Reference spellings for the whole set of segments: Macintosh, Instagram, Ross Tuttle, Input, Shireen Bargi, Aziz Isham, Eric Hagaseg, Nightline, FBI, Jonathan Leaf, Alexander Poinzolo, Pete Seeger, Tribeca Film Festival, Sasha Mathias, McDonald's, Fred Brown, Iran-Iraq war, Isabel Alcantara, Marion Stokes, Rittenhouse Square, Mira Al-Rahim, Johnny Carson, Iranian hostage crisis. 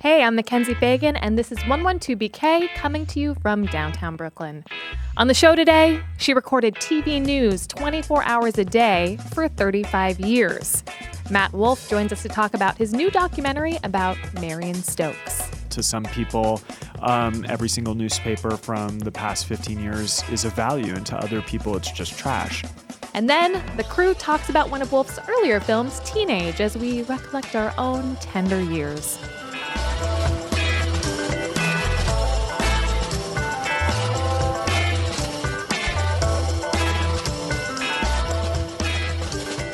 Hey, I'm Mackenzie Fagan, and this is 112BK coming to you from downtown Brooklyn. On the show today, she recorded TV news 24 hours a day for 35 years. Matt Wolf joins us to talk about his new documentary about Marion Stokes. To some people, every single newspaper from the past 15 years is of value, and to other people, it's just trash. And then the crew talks about one of Wolf's earlier films, Teenage, as we recollect our own tender years.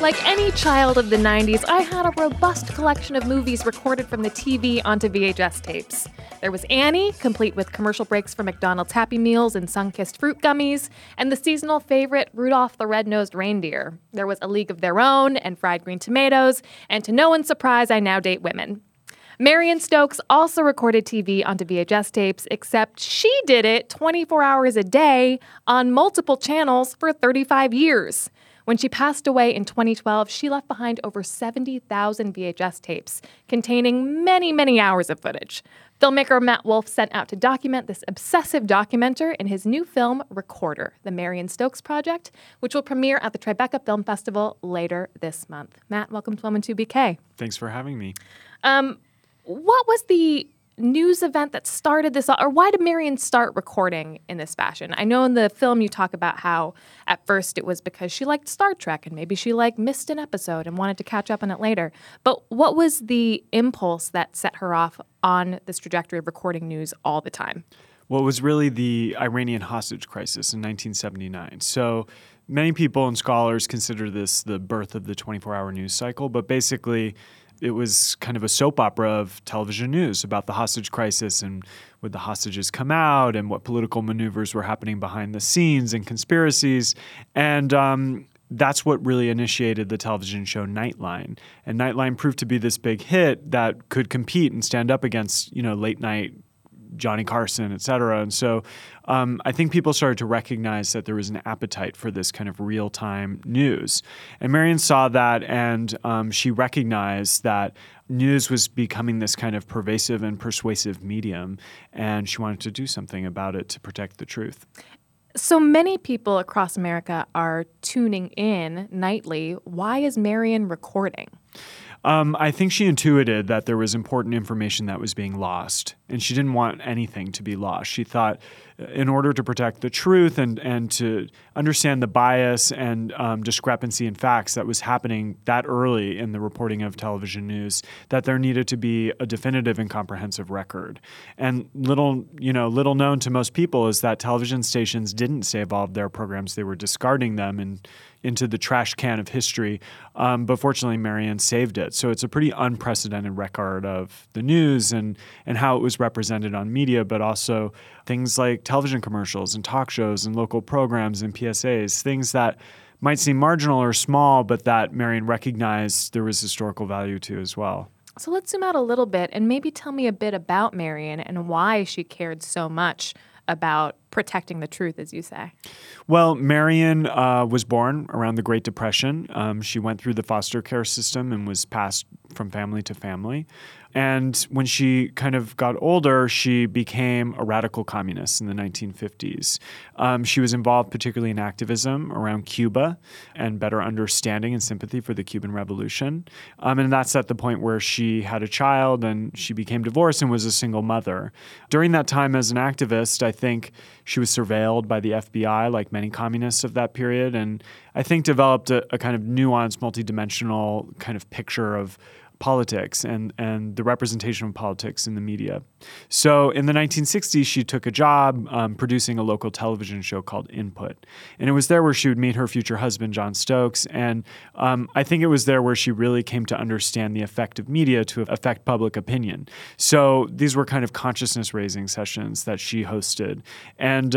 Like any child of the 90s, I had a robust collection of movies recorded from the TV onto VHS tapes. There was Annie, complete with commercial breaks for McDonald's Happy Meals and Sunkist Fruit Gummies, and the seasonal favorite Rudolph the Red-Nosed Reindeer. There was A League of Their Own and Fried Green Tomatoes, and to no one's surprise, I now date women. Marion Stokes also recorded TV onto VHS tapes, except she did it 24 hours a day on multiple channels for 35 years. When she passed away in 2012, she left behind over 70,000 VHS tapes, containing many, many hours of footage. Filmmaker Matt Wolf sent out to document this obsessive documenter in his new film, Recorder, The Marion Stokes Project, which will premiere at the Tribeca Film Festival later this month. Matt, welcome to 112BK. Thanks for having me. What was the news event that started this, or why did Marion start recording in this fashion? I know in the film you talk about how at first it was because she liked Star Trek and maybe she missed an episode and wanted to catch up on it later. But what was the impulse that set her off on this trajectory of recording news all the time? Well, it was really the Iranian hostage crisis in 1979. So many people and scholars consider this the birth of the 24-hour news cycle, but basically it was kind of a soap opera of television news about the hostage crisis and would the hostages come out and what political maneuvers were happening behind the scenes and conspiracies. And that's what really initiated the television show Nightline. And Nightline proved to be this big hit that could compete and stand up against, late night Johnny Carson, et cetera. And so I think people started to recognize that there was an appetite for this kind of real-time news. And Marion saw that, and she recognized that news was becoming this kind of pervasive and persuasive medium, and she wanted to do something about it to protect the truth. So many people across America are tuning in nightly. Why is Marion recording? I think she intuited that there was important information that was being lost, and she didn't want anything to be lost. She thought in order to protect the truth and to understand the bias and discrepancy in facts that was happening that early in the reporting of television news, that there needed to be a definitive and comprehensive record. And little known to most people is that television stations didn't save all of their programs. They were discarding them and into the trash can of history. But fortunately, Marion saved it. So it's a pretty unprecedented record of the news and how it was represented on media, but also things like television commercials and talk shows and local programs and PSAs, things that might seem marginal or small, but that Marion recognized there was historical value to as well. So let's zoom out a little bit and maybe tell me a bit about Marion and why she cared so much about protecting the truth, as you say. Well, Marion was born around the Great Depression. She went through the foster care system and was passed from family to family. And when she kind of got older, she became a radical communist in the 1950s. She was involved particularly in activism around Cuba and better understanding and sympathy for the Cuban Revolution. And that's at the point where she had a child and she became divorced and was a single mother. During that time as an activist, I think she was surveilled by the FBI, like many communists of that period, and I think developed a kind of nuanced, multidimensional kind of picture of politics and the representation of politics in the media. So in the 1960s, she took a job producing a local television show called Input. And it was there where she would meet her future husband, John Stokes. And I think it was there where she really came to understand the effect of media to affect public opinion. So these were kind of consciousness-raising sessions that she hosted. And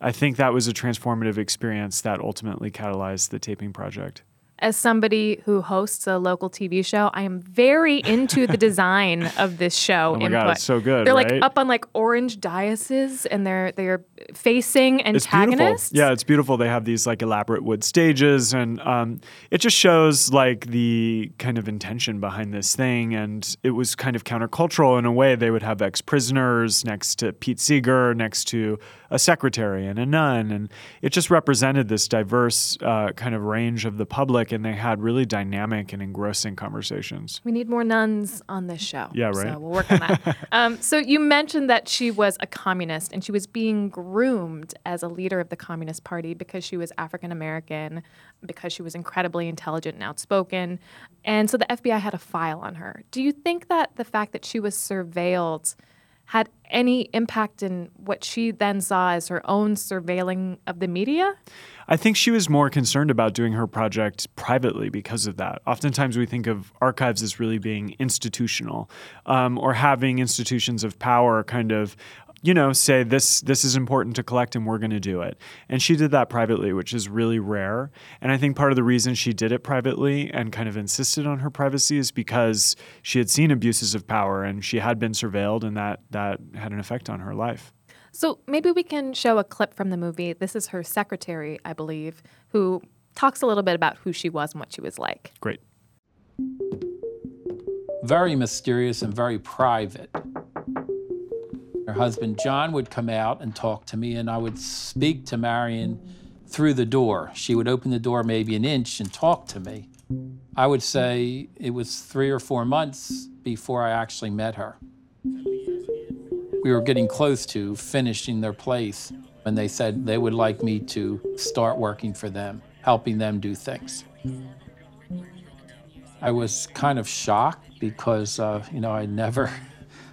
I think that was a transformative experience that ultimately catalyzed the taping project. as somebody who hosts a local TV show, I am very into the design of this show. Oh my God, it's so good! They're like up on like orange diocese, and they're facing antagonists. It's beautiful. Yeah, it's beautiful. They have these like elaborate wood stages, and it just shows like the kind of intention behind this thing. And it was kind of countercultural in a way. They would have ex-prisoners next to Pete Seeger, next to a secretary and a nun, and it just represented this diverse kind of range of the public. And they had really dynamic and engrossing conversations. We need more nuns on this show. Yeah, right. So we'll work on that. So you mentioned that she was a communist and she was being groomed as a leader of the Communist Party because she was African American, because she was incredibly intelligent and outspoken. And so the FBI had a file on her. Do you think that the fact that she was surveilled had any impact in what she then saw as her own surveilling of the media? I think she was more concerned about doing her project privately because of that. Oftentimes we think of archives as really being institutional, or having institutions of power kind of, you know, say this is important to collect and we're going to do it. And she did that privately, which is really rare. And I think part of the reason she did it privately and kind of insisted on her privacy is because she had seen abuses of power and she had been surveilled, and that had an effect on her life. So maybe we can show a clip from the movie. This is her secretary, I believe, who talks a little bit about who she was and what she was like. Great. Very mysterious and very private. Her husband, John, would come out and talk to me, and I would speak to Marion through the door. She would open the door maybe an inch and talk to me. I would say it was 3 or 4 months before I actually met her. We were getting close to finishing their place, and they said they would like me to start working for them, helping them do things. I was kind of shocked because, you know, I'd never,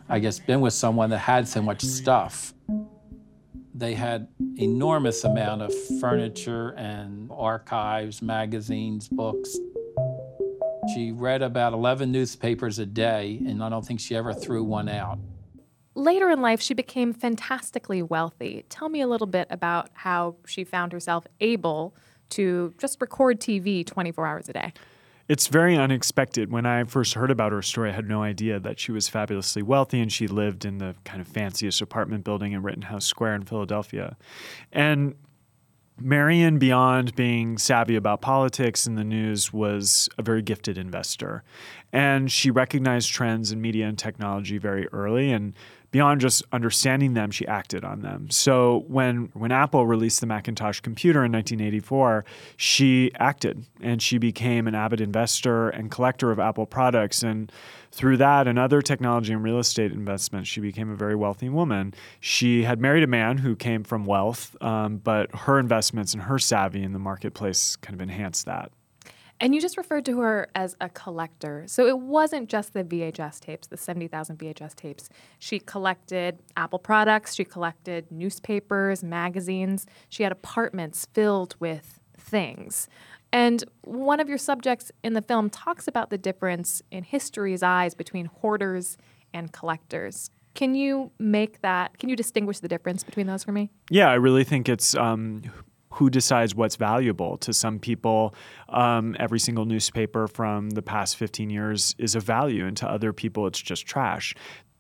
I guess, been with someone that had so much stuff. They had enormous amount of furniture and archives, magazines, books. She read about 11 newspapers a day, and I don't think she ever threw one out. Later in life, she became fantastically wealthy. Tell me a little bit about how she found herself able to just record TV 24 hours a day. It's very unexpected. When I first heard about her story, I had no idea that she was fabulously wealthy and she lived in the kind of fanciest apartment building in Rittenhouse Square in Philadelphia. And Marion, beyond being savvy about politics and the news, was a very gifted investor. And she recognized trends in media and technology very early, and beyond just understanding them, she acted on them. So when Apple released the Macintosh computer in 1984, she acted, and she became an avid investor and collector of Apple products. And through that and other technology and real estate investments, she became a very wealthy woman. She had married a man who came from wealth, but her investments and her savvy in the marketplace kind of enhanced that. And you just referred to her as a collector. So it wasn't just the VHS tapes, the 70,000 VHS tapes. She collected Apple products. She collected newspapers, magazines. She had apartments filled with things. And one of your subjects in the film talks about the difference in history's eyes between hoarders and collectors. Can you distinguish the difference between those for me? Yeah, I really think it's who decides what's valuable. To some people, every single newspaper from the past 15 years is of value, and to other people, it's just trash.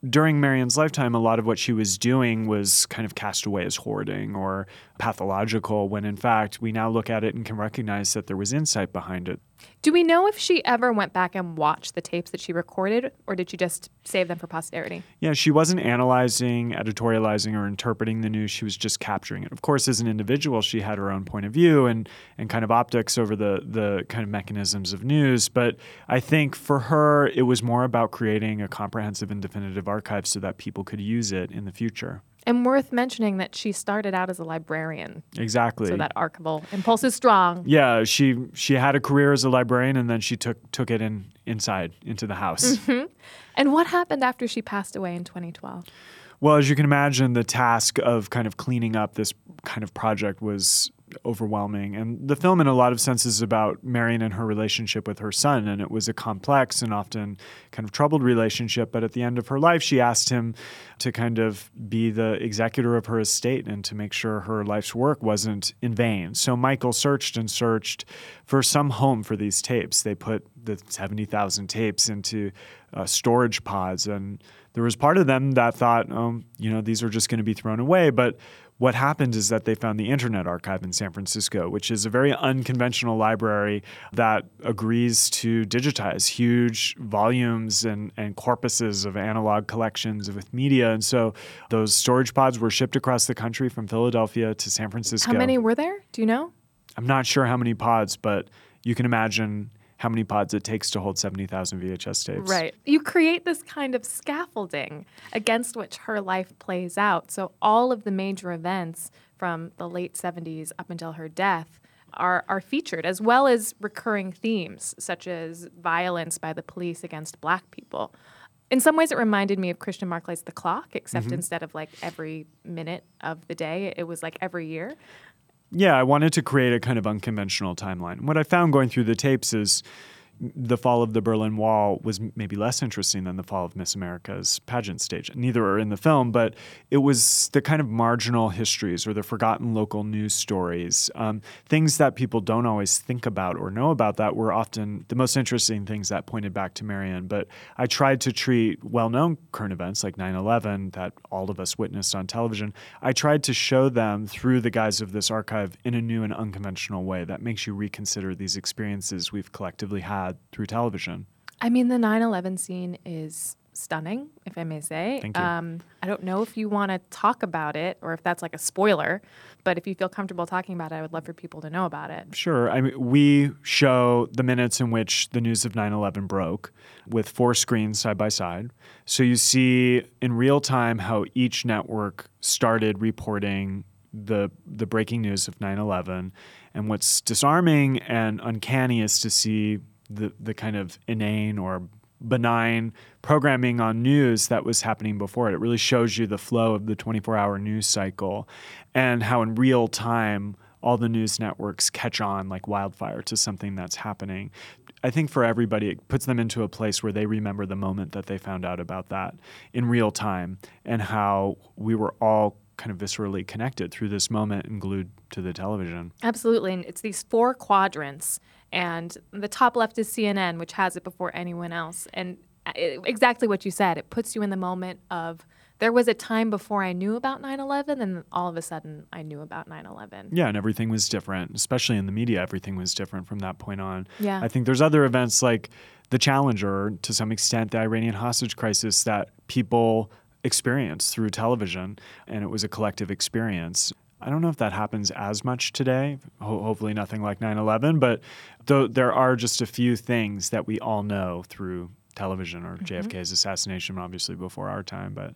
During Marion's lifetime, a lot of what she was doing was kind of cast away as hoarding or pathological, when in fact, we now look at it and can recognize that there was insight behind it. Do we know if she ever went back and watched the tapes that she recorded, or did she just save them for posterity? Yeah, she wasn't analyzing, editorializing, or interpreting the news. She was just capturing it. Of course, as an individual, she had her own point of view and kind of optics over the kind of mechanisms of news. But I think for her, it was more about creating a comprehensive and definitive archive so that people could use it in the future. And worth mentioning that she started out as a librarian. Exactly. So that archival impulse is strong. Yeah, she had a career as a librarian, and then she took it inside into the house. Mm-hmm. And what happened after she passed away in 2012? Well, as you can imagine, the task of kind of cleaning up this kind of project was overwhelming. And the film, in a lot of senses, is about Marion and her relationship with her son. And it was a complex and often kind of troubled relationship. But at the end of her life, she asked him to kind of be the executor of her estate and to make sure her life's work wasn't in vain. So Michael searched and searched for some home for these tapes. They put the 70,000 tapes into storage pods. And there was part of them that thought, these are just going to be thrown away. But what happened is that they found the Internet Archive in San Francisco, which is a very unconventional library that agrees to digitize huge volumes and corpuses of analog collections with media. And so those storage pods were shipped across the country from Philadelphia to San Francisco. How many were there? Do you know? I'm not sure how many pods, but you can imagine how many pods it takes to hold 70,000 VHS tapes. Right. You create this kind of scaffolding against which her life plays out. So all of the major events from the late 70s up until her death are featured, as well as recurring themes, such as violence by the police against Black people. In some ways, it reminded me of Christian Markley's The Clock, except instead of like every minute of the day, it was like every year. Yeah, I wanted to create a kind of unconventional timeline. What I found going through the tapes is the fall of the Berlin Wall was maybe less interesting than the fall of Miss America's pageant stage. Neither are in the film, but it was the kind of marginal histories or the forgotten local news stories. Things that people don't always think about or know about that were often the most interesting things that pointed back to Marion. But I tried to treat well-known current events like 9/11 that all of us witnessed on television. I tried to show them through the guise of this archive in a new and unconventional way that makes you reconsider these experiences we've collectively had through television. I mean, the 9/11 scene is stunning, if I may say. Thank you. I don't know if you want to talk about it or if that's like a spoiler, but if you feel comfortable talking about it, I would love for people to know about it. Sure. I mean, we show the minutes in which the news of 9/11 broke with four screens side by side. So you see in real time how each network started reporting the breaking news of 9/11. And what's disarming and uncanny is to see the kind of inane or benign programming on news that was happening before it. It really shows you the flow of the 24-hour news cycle and how in real time all the news networks catch on like wildfire to something that's happening. I think for everybody, it puts them into a place where they remember the moment that they found out about that in real time and how we were all kind of viscerally connected through this moment and glued to the television. Absolutely. And it's these four quadrants. And the top left is CNN, which has it before anyone else. And exactly what you said. It puts you in the moment of there was a time before I knew about 9/11, and all of a sudden I knew about 9/11. Yeah, and everything was different, especially in the media. Everything was different from that point on. Yeah. I think there's other events like the Challenger, to some extent, the Iranian hostage crisis that people experience through television, and it was a collective experience. I don't know if that happens as much today, hopefully nothing like 9/11, but there are just a few things that we all know through television or JFK's assassination, obviously before our time. But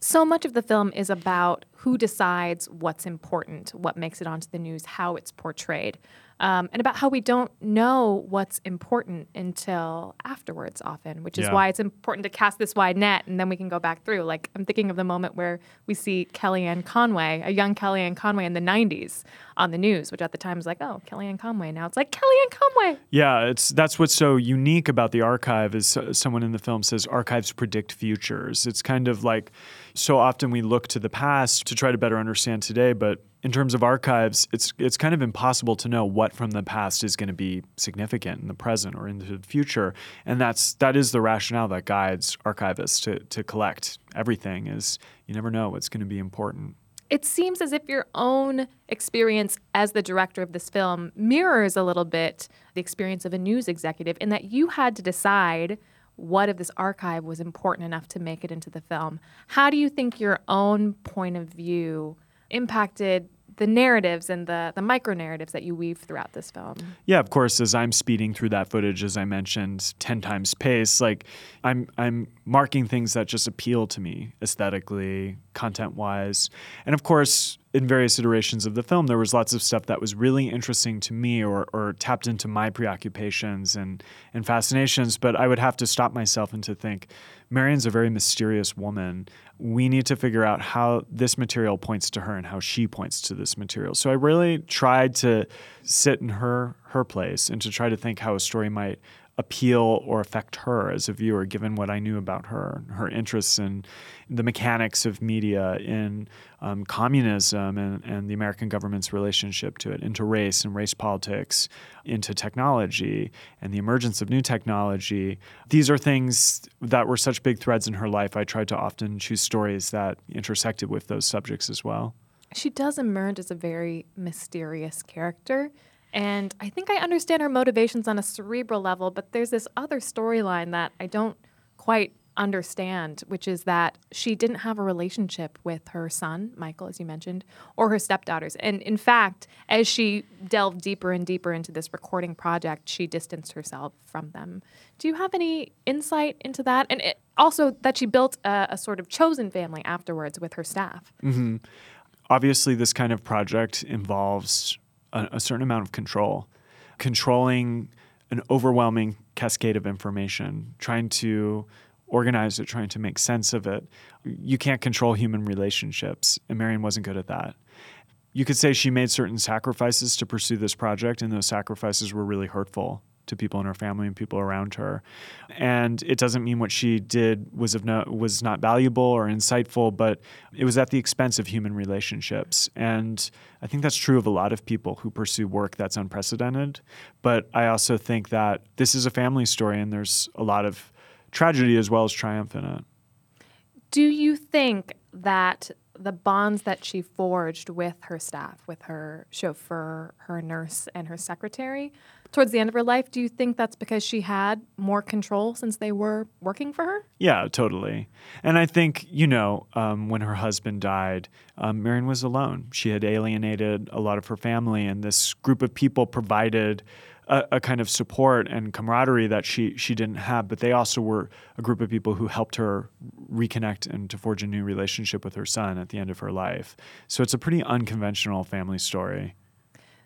so much of the film is about who decides what's important, what makes it onto the news, how it's portrayed, and about how we don't know what's important until afterwards often, which is why it's important to cast this wide net and then we can go back through. Like, I'm thinking of the moment where we see Kellyanne Conway, a young Kellyanne Conway in the 90s on the news, which at the time was like, oh, Kellyanne Conway. Now it's like, Kellyanne Conway. Yeah, that's what's so unique about the archive is someone in the film says archives predict futures. It's kind of like so often we look to the past to try to better understand today, but in terms of archives, it's kind of impossible to know what from the past is going to be significant in the present or into the future. And that is the rationale that guides archivists to collect everything is you never know what's going to be important. It seems as if your own experience as the director of this film mirrors a little bit the experience of a news executive in that you had to decide what of this archive was important enough to make it into the film. How do you think your own point of view impacted the narratives and the micro-narratives that you weave throughout this film? Yeah, of course, as I'm speeding through that footage, as I mentioned, 10 times pace, like I'm marking things that just appeal to me aesthetically, content-wise. And of course, in various iterations of the film, there was lots of stuff that was really interesting to me or tapped into my preoccupations and fascinations. But I would have to stop myself and to think, Marion's a very mysterious woman. We need to figure out how this material points to her and how she points to this material. So I really tried to sit in her place and to try to think how a story might appeal or affect her as a viewer, given what I knew about her, her interests in the mechanics of media, in communism and the American government's relationship to it, into race and race politics, into technology and the emergence of new technology. These are things that were such big threads in her life. I tried to often choose stories that intersected with those subjects as well. She does emerge as a very mysterious character. And I think I understand her motivations on a cerebral level, but there's this other storyline that I don't quite understand, which is that she didn't have a relationship with her son, Michael, as you mentioned, or her stepdaughters. And in fact, as she delved deeper and deeper into this recording project, she distanced herself from them. Do you have any insight into that? And also that she built a sort of chosen family afterwards with her staff. Mm-hmm. Obviously, this kind of project involves a certain amount of control, controlling an overwhelming cascade of information, trying to organize it, trying to make sense of it. You can't control human relationships, and Marion wasn't good at that. You could say she made certain sacrifices to pursue this project, and those sacrifices were really hurtful to people in her family and people around her. And it doesn't mean what she did was not valuable or insightful, but it was at the expense of human relationships. And I think that's true of a lot of people who pursue work that's unprecedented. But I also think that this is a family story and there's a lot of tragedy as well as triumph in it. Do you think that the bonds that she forged with her staff, with her chauffeur, her nurse, and her secretary, towards the end of her life, do you think that's because she had more control since they were working for her? Yeah, totally. And I think, when her husband died, Marion was alone. She had alienated a lot of her family, and this group of people provided a kind of support and camaraderie that she didn't have, but they also were a group of people who helped her reconnect and to forge a new relationship with her son at the end of her life. So it's a pretty unconventional family story.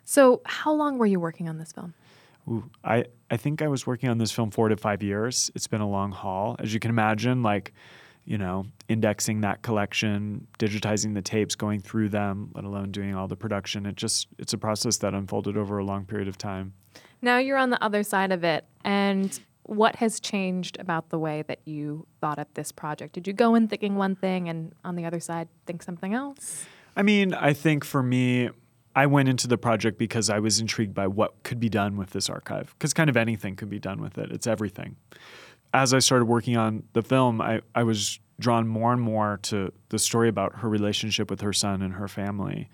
So how long were you working on this film? Ooh, I think I was working on this film 4 to 5 years. It's been a long haul. As you can imagine, indexing that collection, digitizing the tapes, going through them, let alone doing all the production. It's a process that unfolded over a long period of time. Now you're on the other side of it. And what has changed about the way that you thought up this project? Did you go in thinking one thing and on the other side think something else? I mean, I think for me, I went into the project because I was intrigued by what could be done with this archive, because kind of anything could be done with it. It's everything. As I started working on the film, I was drawn more and more to the story about her relationship with her son and her family.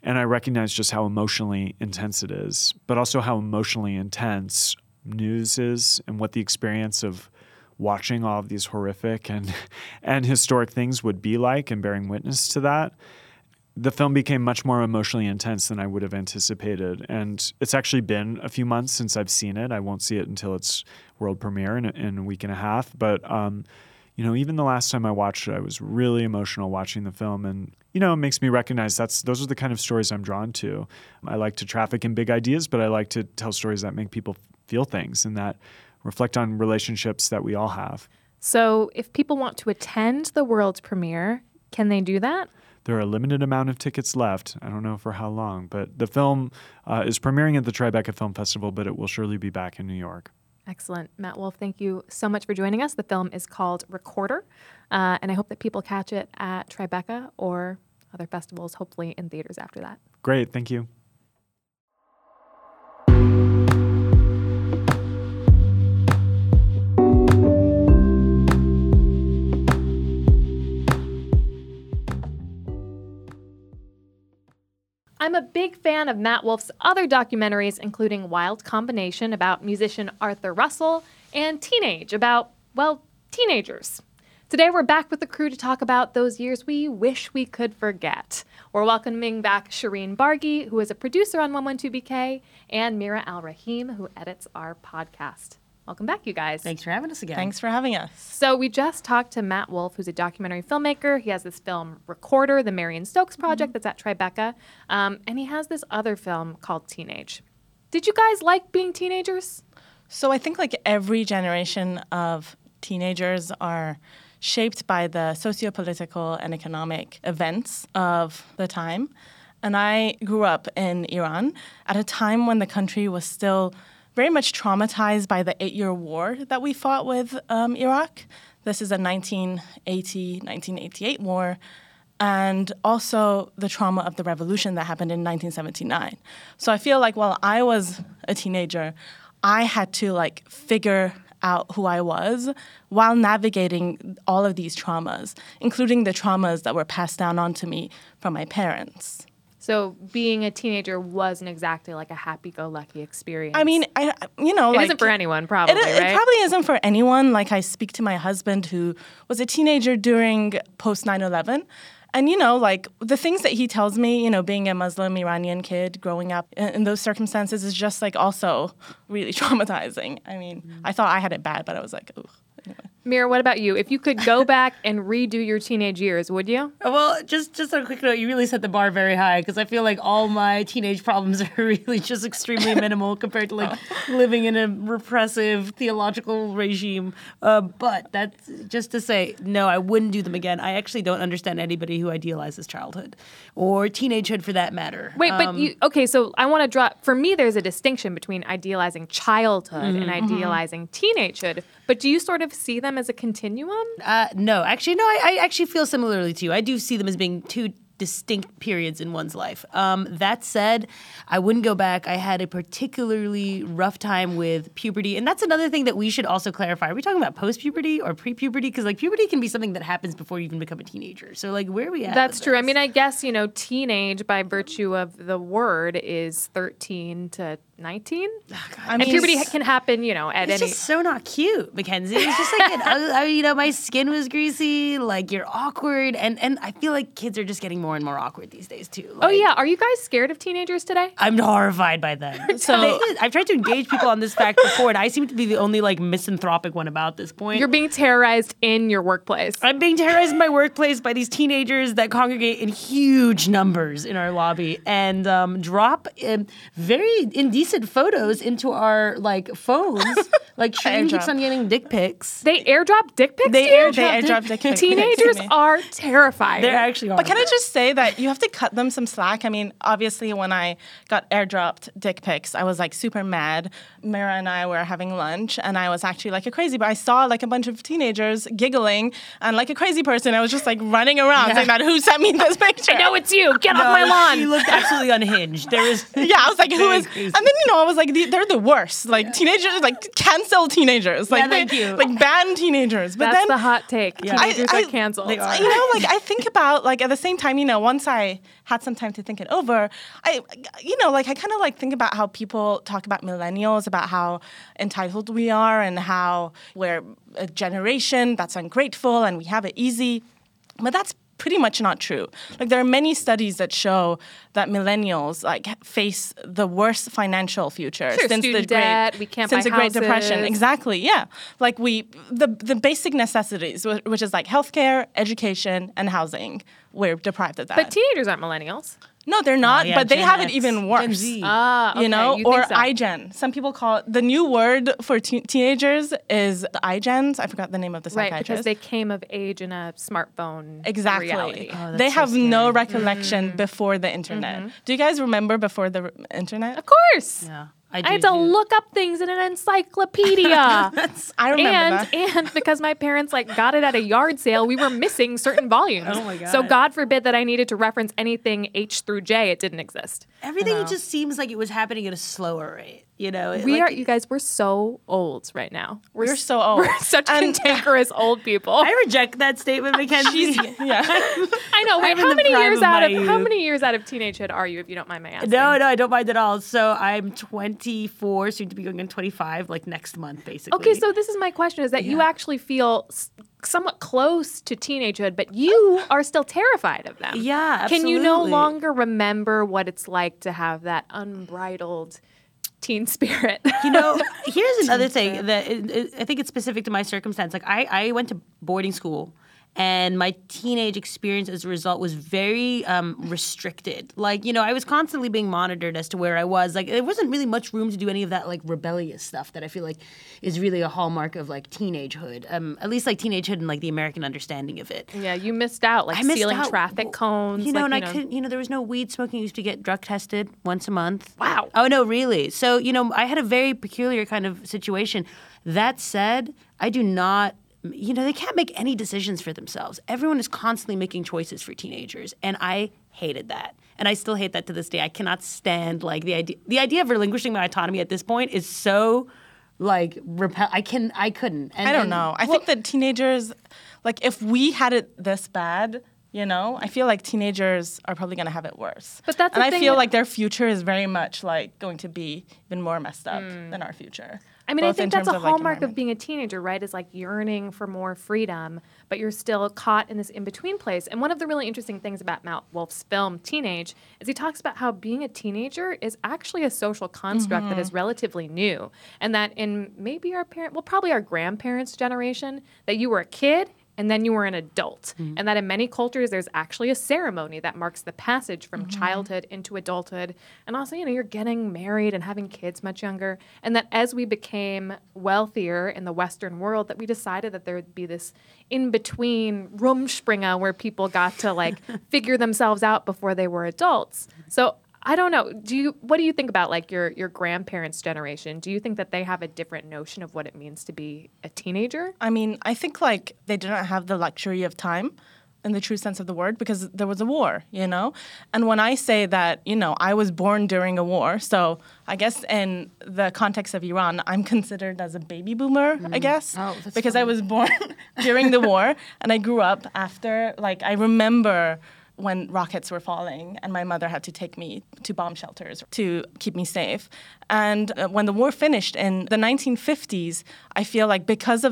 And I recognized just how emotionally intense it is, but also how emotionally intense news is and what the experience of watching all of these horrific and historic things would be like and bearing witness to that. The film became much more emotionally intense than I would have anticipated. And it's actually been a few months since I've seen it. I won't see it until its world premiere in a week and a half. But, even the last time I watched it, I was really emotional watching the film. And, it makes me recognize those are the kind of stories I'm drawn to. I like to traffic in big ideas, but I like to tell stories that make people feel things and that reflect on relationships that we all have. So if people want to attend the world premiere, can they do that? There are a limited amount of tickets left. I don't know for how long, but the film is premiering at the Tribeca Film Festival, but it will surely be back in New York. Excellent. Matt Wolf, thank you so much for joining us. The film is called Recorder, and I hope that people catch it at Tribeca or other festivals, hopefully in theaters after that. Great. Thank you. I'm a big fan of Matt Wolf's other documentaries, including Wild Combination about musician Arthur Russell and Teenage about, teenagers. Today we're back with the crew to talk about those years we wish we could forget. We're welcoming back Shireen Bargi, who is a producer on 112BK, and Mira Al-Rahim, who edits our podcast. Welcome back, you guys. Thanks for having us again. Thanks for having us. So we just talked to Matt Wolf, who's a documentary filmmaker. He has this film, Recorder, The Marion Stokes Project, that's at Tribeca. And he has this other film called Teenage. Did you guys like being teenagers? So I think like every generation of teenagers are shaped by the socio-political and economic events of the time. And I grew up in Iran at a time when the country was still very much traumatized by the 8-year war that we fought with Iraq. This is a 1988 war, and also the trauma of the revolution that happened in 1979. So I feel like while I was a teenager, I had to like figure out who I was while navigating all of these traumas, including the traumas that were passed down onto me from my parents. So being a teenager wasn't exactly like a happy-go-lucky experience. I mean, it isn't for anyone, probably, right? It probably isn't for anyone. Like, I speak to my husband who was a teenager during post-9/11. And, the things that he tells me, being a Muslim Iranian kid growing up in those circumstances is just, like, also really traumatizing. I mean, I thought I had it bad, but I was like, ooh. Anyway. Mira, what about you? If you could go back and redo your teenage years, would you? Well, just on a quick note, you really set the bar very high because I feel like all my teenage problems are really just extremely minimal compared to living in a repressive theological regime. But that's just to say, no, I wouldn't do them again. I actually don't understand anybody who idealizes childhood or teenagehood for that matter. Wait, so I want to draw, for me, there's a distinction between idealizing childhood and idealizing teenagehood. But do you sort of see them as a continuum? No, I actually feel similarly to you. I do see them as being two distinct periods in one's life. That said, I wouldn't go back. I had a particularly rough time with puberty. And that's another thing that we should also clarify. Are we talking about post-puberty or pre-puberty? Because puberty can be something that happens before you even become a teenager. So where are we at? That's true. I mean, I guess, teenage by virtue of the word is 13 to 19. Oh, and puberty can happen, at it's any... It's just so not cute, Mackenzie. It's just my skin was greasy, you're awkward. And I feel like kids are just getting more and more awkward these days, too. Oh, yeah. Are you guys scared of teenagers today? I'm horrified by them. So I've tried to engage people on this fact before, and I seem to be the only, misanthropic one about this point. You're being terrorized in your workplace. I'm being terrorized in my workplace by these teenagers that congregate in huge numbers in our lobby and drop very indecent photos into our phones. Shireen keeps on getting dick pics. They airdrop dick pics. They airdrop dick pics. Teenagers are terrified. They actually are. But can I just say that you have to cut them some slack? I mean, obviously, when I got airdropped dick pics, I was super mad. Mira and I were having lunch, and I was actually a crazy. But I saw a bunch of teenagers giggling, and a crazy person, I was just running around saying that who sent me this picture? I know it's you. Get off my lawn. You looked absolutely unhinged. There was I was who is? And then I was they're the worst. Teenagers, cancel teenagers. Ban teenagers. But that's the hot take. Teenagers are canceled. They are. I think about at the same time, once I had some time to think it over, I kind of think about how people talk about millennials, about how entitled we are and how we're a generation that's ungrateful and we have it easy. But that's pretty much not true. There are many studies that show that millennials face the worst financial future since the debt, Great Depression. Exactly, yeah. The basic necessities, which is healthcare, education, and housing, we're deprived of that. But teenagers aren't millennials. No, they're not, but they have it even worse. Okay. Or so. iGen. Some people call it, the new word for teenagers is iGens. I forgot the name of the psychiatrist. Right, because they came of age in a smartphone reality. Oh, they have no recollection before the internet. Mm-hmm. Do you guys remember before the internet? Of course. Yeah. I had to look up things in an encyclopedia. I remember that. And because my parents got it at a yard sale, we were missing certain volumes. Oh my God. So God forbid that I needed to reference anything H through J. It didn't exist. Everything just seems like it was happening at a slower rate. You guys, we're so old right now. We're so old. We're such cantankerous old people. I reject that statement, Mackenzie. Yeah. I know. Wait, how many years out of teenagehood are you, if you don't mind my asking? No, I don't mind at all. So I'm 24, soon to be going on 25, next month, basically. Okay, so this is my question, is that you actually feel somewhat close to teenagehood, but you are still terrified of them. Yeah, absolutely. Can you no longer remember what it's like to have that unbridled teen spirit. You know, here's another thing that I think it's specific to my circumstance. Like, I went to boarding school. And my teenage experience as a result was very restricted. Like, you know, I was constantly being monitored as to where I was. Like, there wasn't really much room to do any of that, like, rebellious stuff that I feel like is really a hallmark of, like, teenagehood. At least, like, teenagehood and, like, the American understanding of it. Yeah, you missed out. Like, stealing traffic cones. You know, like, and I couldn't, you know, there was no weed smoking. I used to get drug tested once a month. Wow. Oh, no, really. So, you know, I had a very peculiar kind of situation. That said, I do not... You know, they can't make any decisions for themselves. Everyone is constantly making choices for teenagers, and I hated that. And I still hate that to this day. I cannot stand, like, the idea of relinquishing my autonomy at this point is so, like, I couldn't. And I don't know. I think that teenagers, like, if we had it this bad, you know, I feel like teenagers are probably going to have it worse. But that's the thing. I feel like their future is very much, like, going to be even more messed up than our future. I mean, I think that's a hallmark of being a teenager, right? Is like yearning for more freedom, but you're still caught in this in-between place. And one of the really interesting things about Matt Wolf's film, Teenage, is he talks about how being a teenager is actually a social construct that is relatively new. And that in maybe probably our grandparents' generation, that you were a kid and then you were an adult. And that in many cultures, there's actually a ceremony that marks the passage from childhood into adulthood. And also, you know, you're getting married and having kids much younger. And that as we became wealthier in the Western world, that we decided that there would be this in-between Rumspringa where people got to, like, figure themselves out before they were adults. So I don't know. What do you think about, like, your grandparents' generation? Do you think that they have a different notion of what it means to be a teenager? I mean, I think, like, they didn't have the luxury of time in the true sense of the word because there was a war, you know? And when I say that, you know, I was born during a war, so I guess in the context of Iran, I'm considered as a baby boomer, I guess, because funny. I was born during the war and I grew up after, like, I remember when rockets were falling and my mother had to take me to bomb shelters to keep me safe. And when the war finished in the 1950s, I feel like because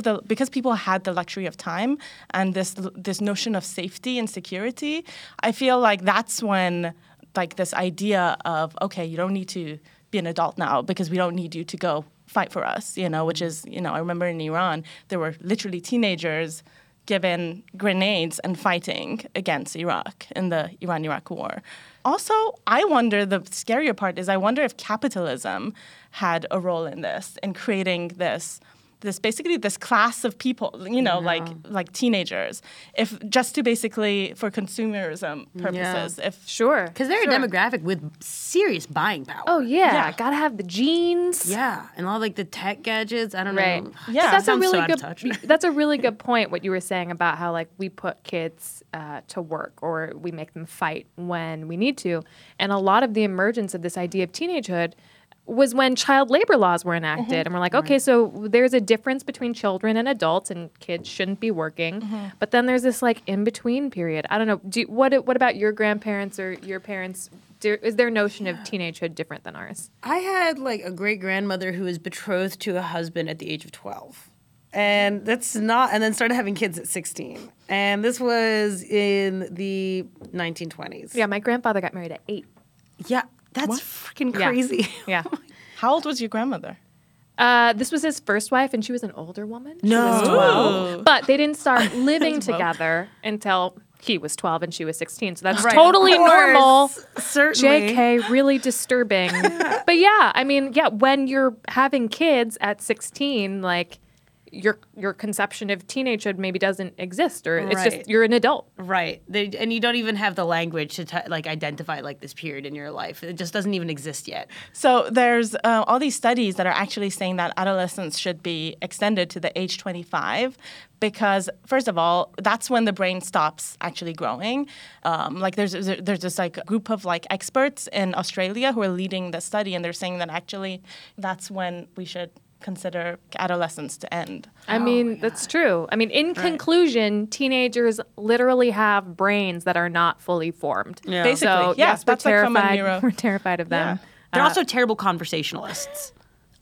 people had the luxury of time and this notion of safety and security, I feel like that's when, like, this idea of, okay, you don't need to be an adult now because we don't need you to go fight for us, you know, which is, you know, I remember in Iran, there were literally teenagers given grenades and fighting against Iraq in the Iran-Iraq war. Also, I wonder, the scarier part is I wonder if capitalism had a role in this, in creating this basically this class of people, you know, like teenagers, if just to basically for consumerism purposes. Yeah. Because they're a demographic with serious buying power. Oh, yeah. Gotta have the jeans. Yeah. And all, like, the tech gadgets. I don't know. Yeah. That's a really good point, what you were saying about how, like, we put kids to work or we make them fight when we need to. And a lot of the emergence of this idea of teenagehood was when child labor laws were enacted. And we're like, okay, so there's a difference between children and adults, and kids shouldn't be working. But then there's this, like, in-between period. I don't know. What about your grandparents or your parents? Is their notion of teenagehood different than ours? I had, like, a great-grandmother who was betrothed to a husband at the age of 12. And then started having kids at 16. And this was in the 1920s. Yeah, my grandfather got married at 8. Yeah. That's freaking crazy. Yeah. How old was your grandmother? This was his first wife, and she was an older woman. No. She was 12. But they didn't start living together until he was 12 and she was 16. So that's totally normal. Certainly. JK, really disturbing. But yeah, I mean, yeah, when you're having kids at 16, like, your conception of teenagehood maybe doesn't exist, or it's just you're an adult. Right. And you don't even have the language to identify, like, this period in your life. It just doesn't even exist yet. So there's all these studies that are actually saying that adolescence should be extended to the age 25 because, first of all, that's when the brain stops actually growing. There's this, like, group of, like, experts in Australia who are leading the study, and they're saying that actually that's when we should consider adolescence to end. I mean, that's true. I mean, in conclusion, teenagers literally have brains that are not fully formed. Yeah. Basically, so, yes, that's, we're terrified of them. Yeah. They're also terrible conversationalists.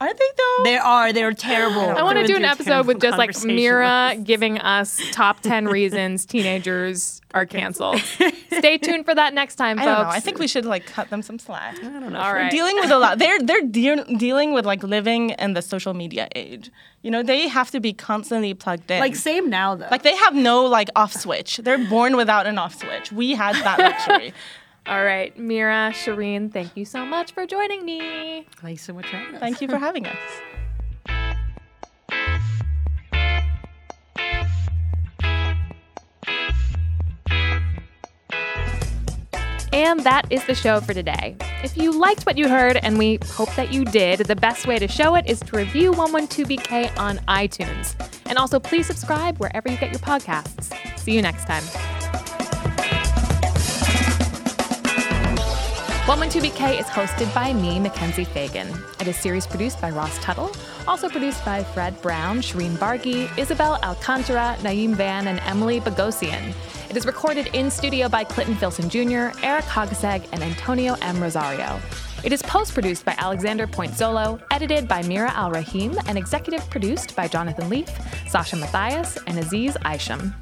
Are they though? They are. They're terrible. I want to do an episode with just like Mira giving us top 10 reasons teenagers are canceled. Stay tuned for that next time, folks. I don't know. I think we should like cut them some slack. I don't know. All right. We're dealing with a lot. They're dealing with like living in the social media age. You know, they have to be constantly plugged in. Like same now though. Like they have no like off switch. They're born without an off switch. We had that luxury. All right, Mira, Shireen, thank you so much for joining me. Thanks so much for having us. Thank you for having us. And that is the show for today. If you liked what you heard, and we hope that you did, the best way to show it is to review 112BK on iTunes. And also, please subscribe wherever you get your podcasts. See you next time. 112BK is hosted by me, Mackenzie Fagan. It is series produced by Ross Tuttle, also produced by Fred Brown, Shireen Bargi, Isabel Alcantara, Naeem Van, and Emily Bogosian. It is recorded in studio by Clinton Filson Jr., Eric Hagaseg, and Antonio M. Rosario. It is post-produced by Alexander Poinzolo, edited by Mira Al-Rahim, and executive produced by Jonathan Leaf, Sasha Mathias, and Aziz Isham.